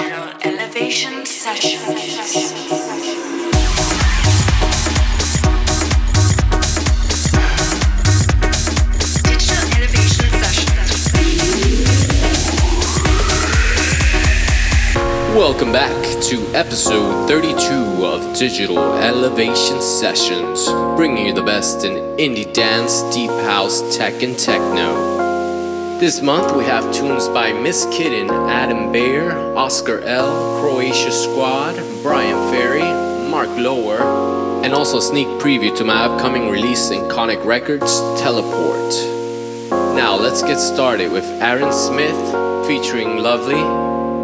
Digital Elevation Sessions. Welcome back to episode 32 of Digital Elevation Sessions, bringing you the best in indie dance, deep house, tech, and techno. This month we have tunes by Miss Kitten, Adam Bear, Oscar L., Croatia Squad, Brian Ferry, Mark Lower, and also a sneak preview to my upcoming release in Conic Records, Teleport. Now let's get started with Aaron Smith featuring Lovely,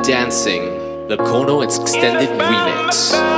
Dancing. Le Kono Extended Remix.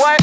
What?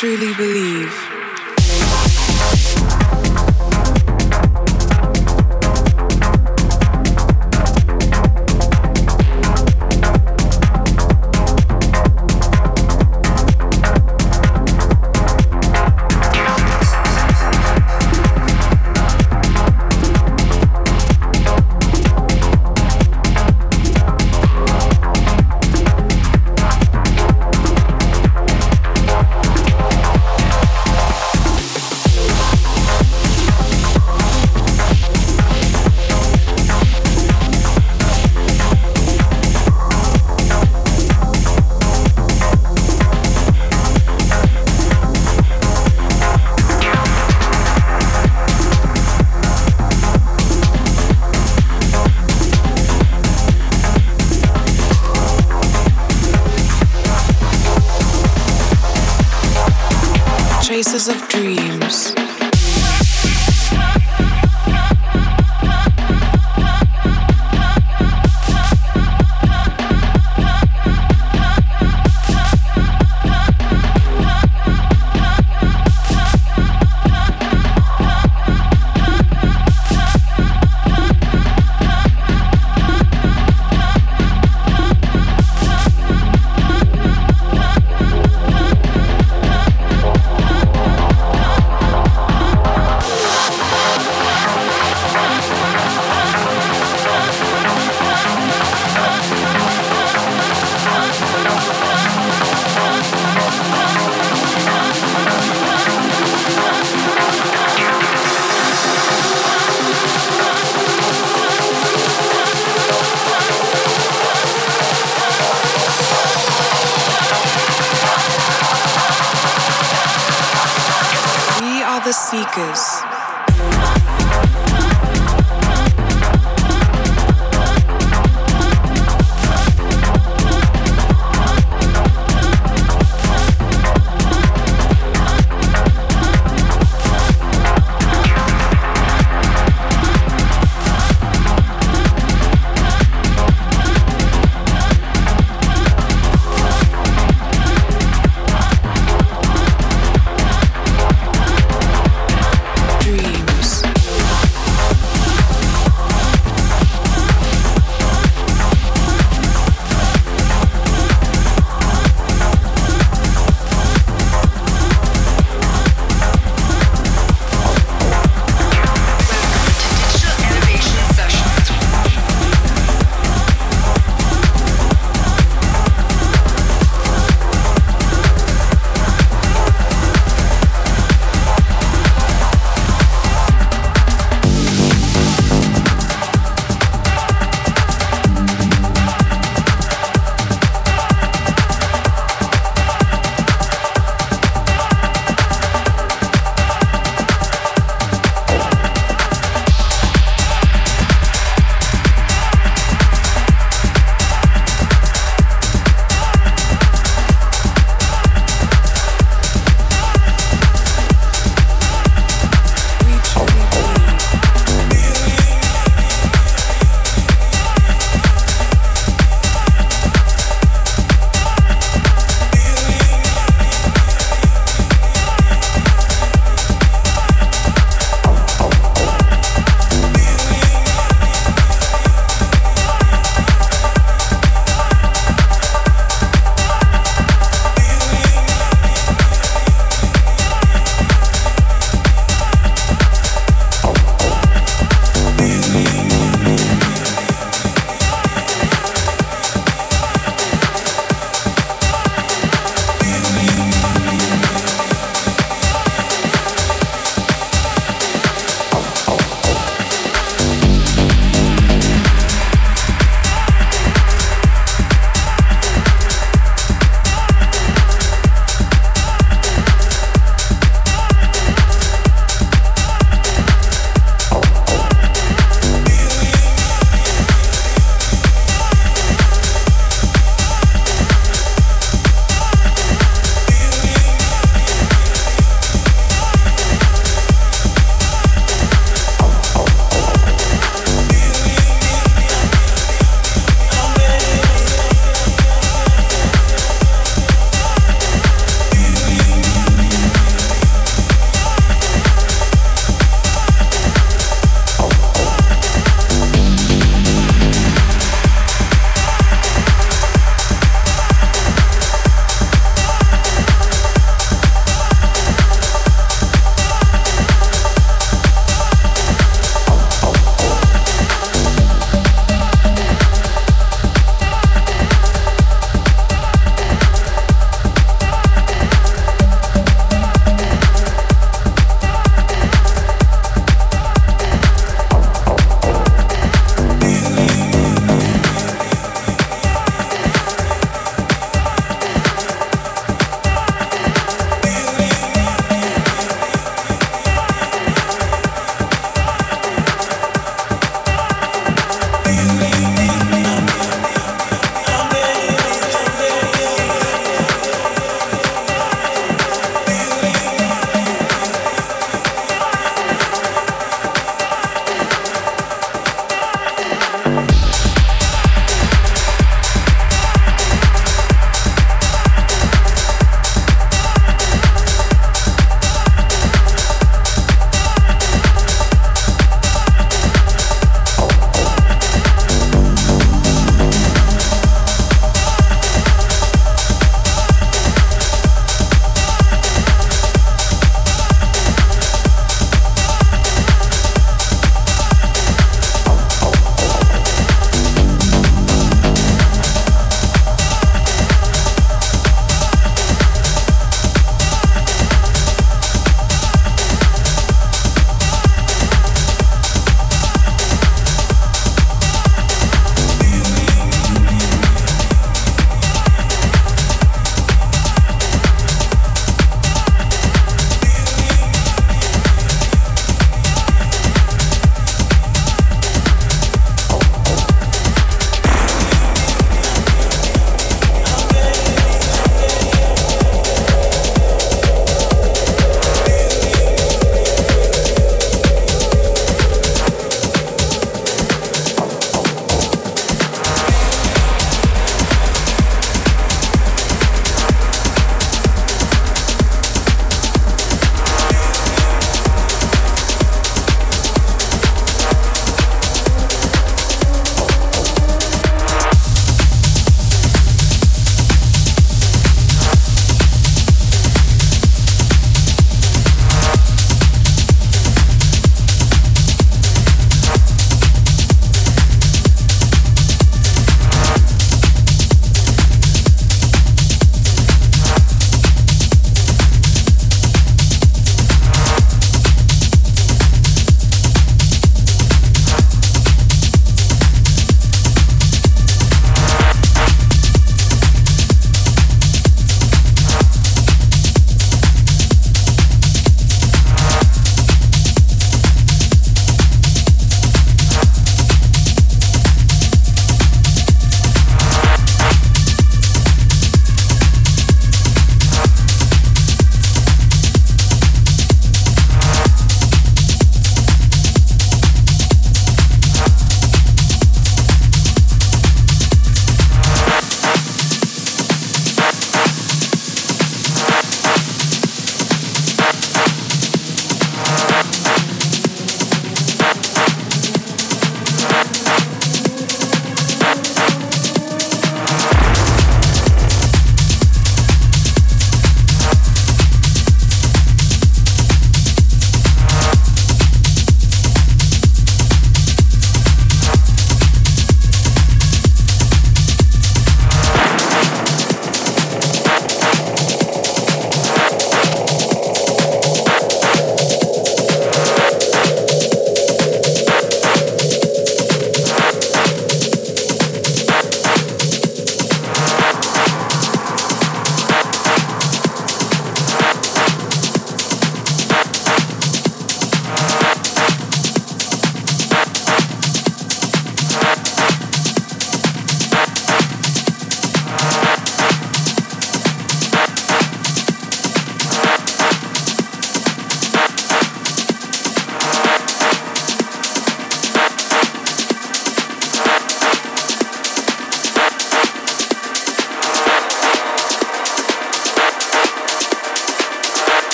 truly believe. Traces of dreams.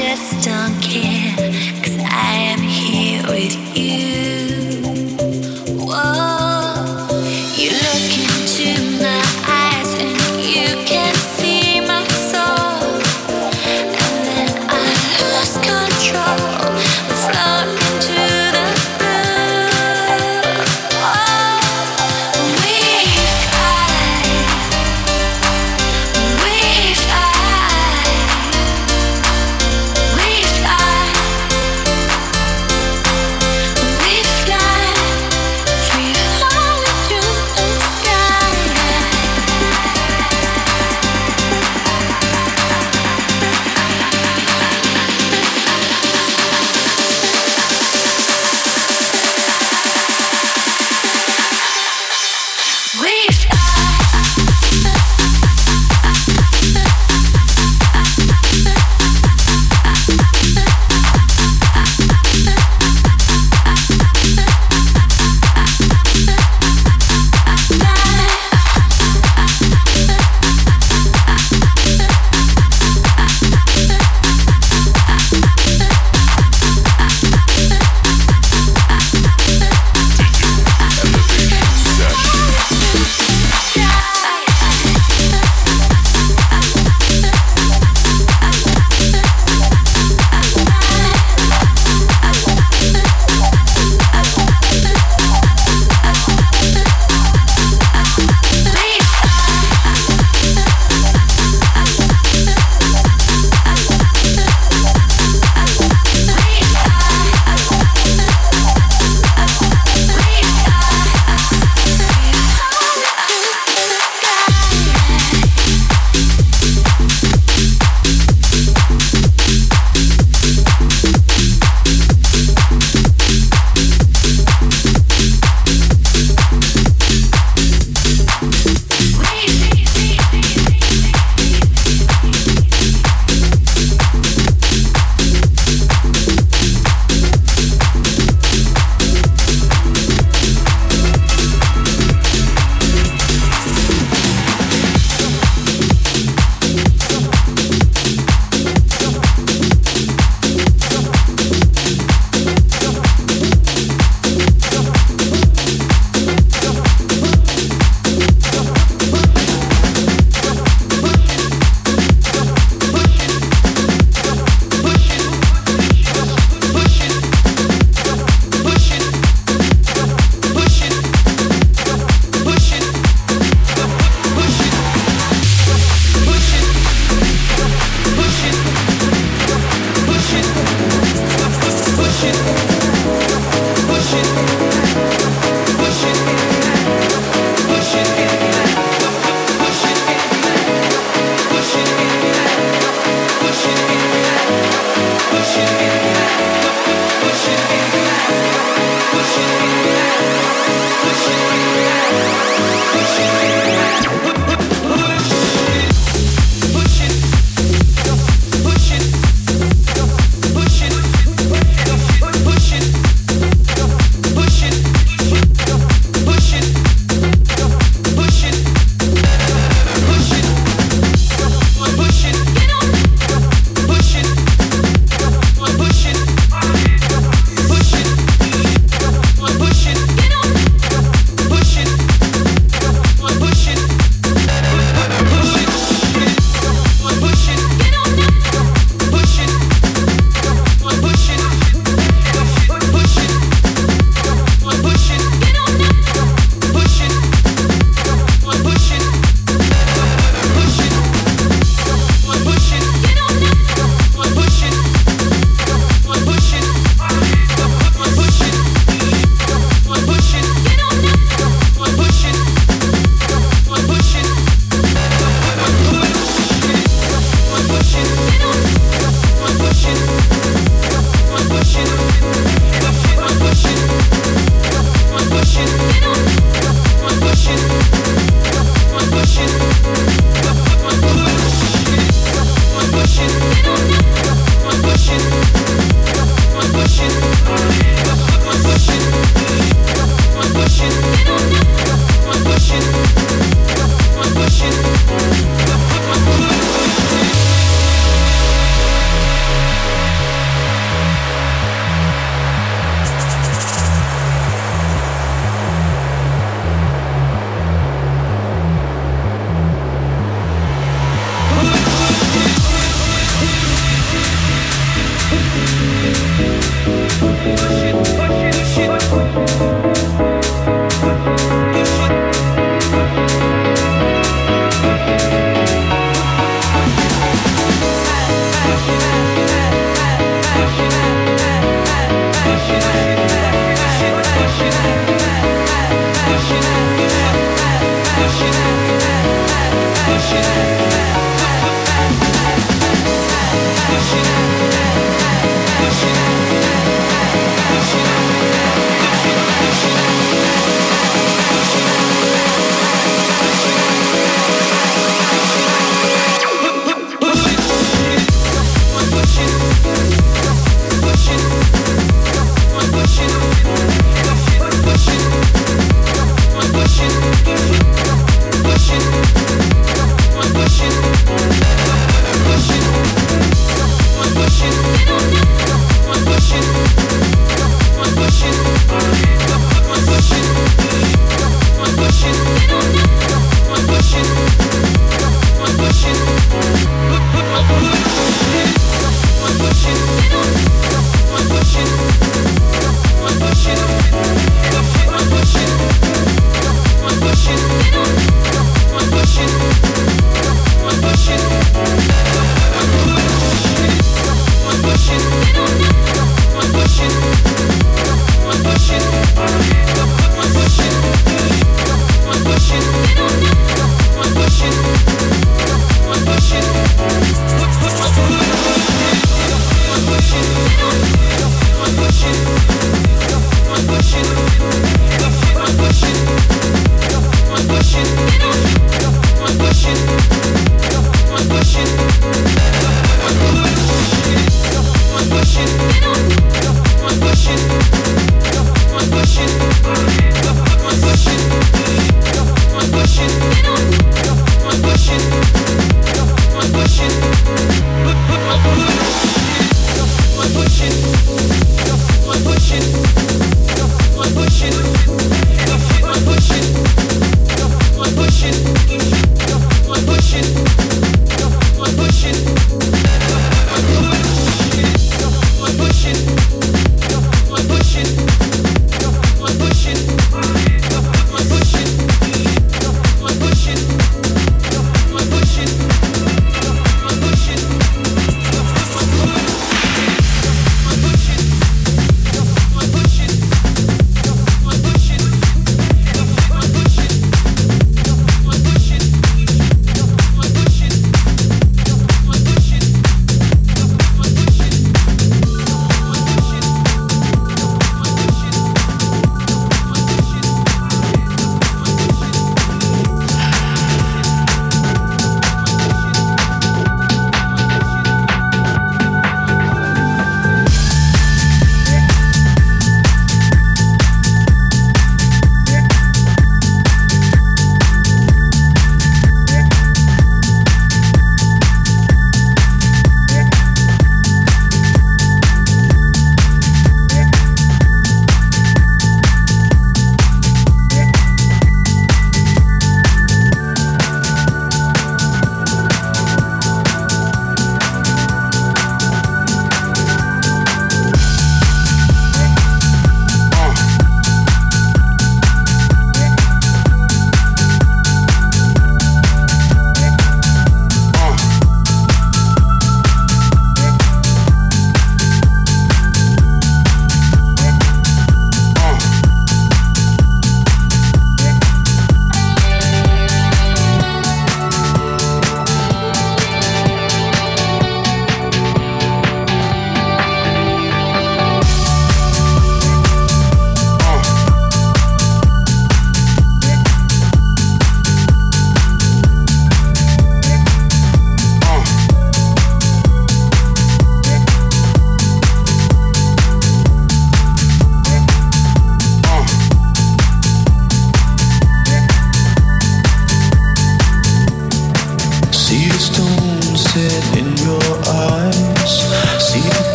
just don't care, 'cause I am here with you. Whoa, you look into my eyes and you can see my soul. And then I lost control, flown into the blue. Oh,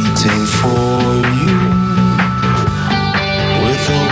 Waiting for you with all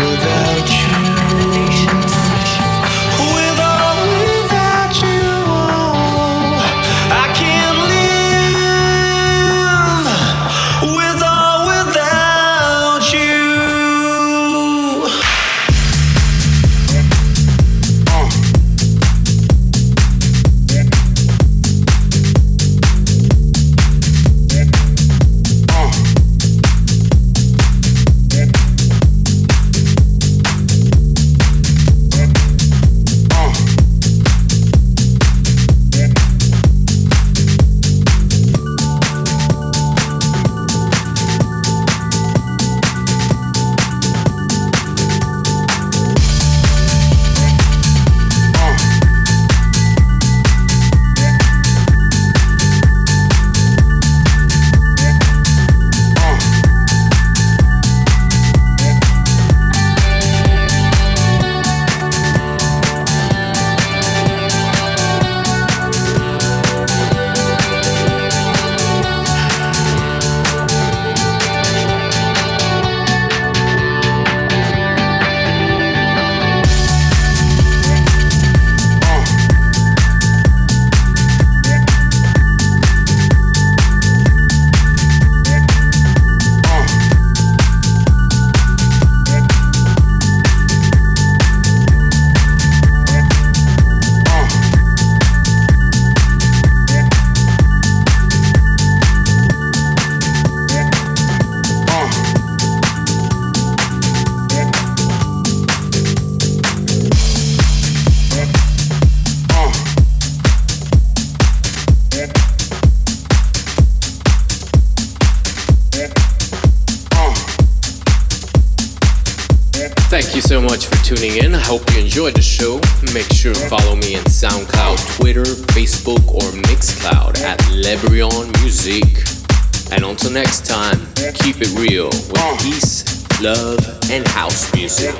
for tuning in. I hope you enjoyed the show. Make sure to follow me on SoundCloud, Twitter, Facebook, or Mixcloud at Lebrion Music. And until next time, keep it real with peace, love, and house music.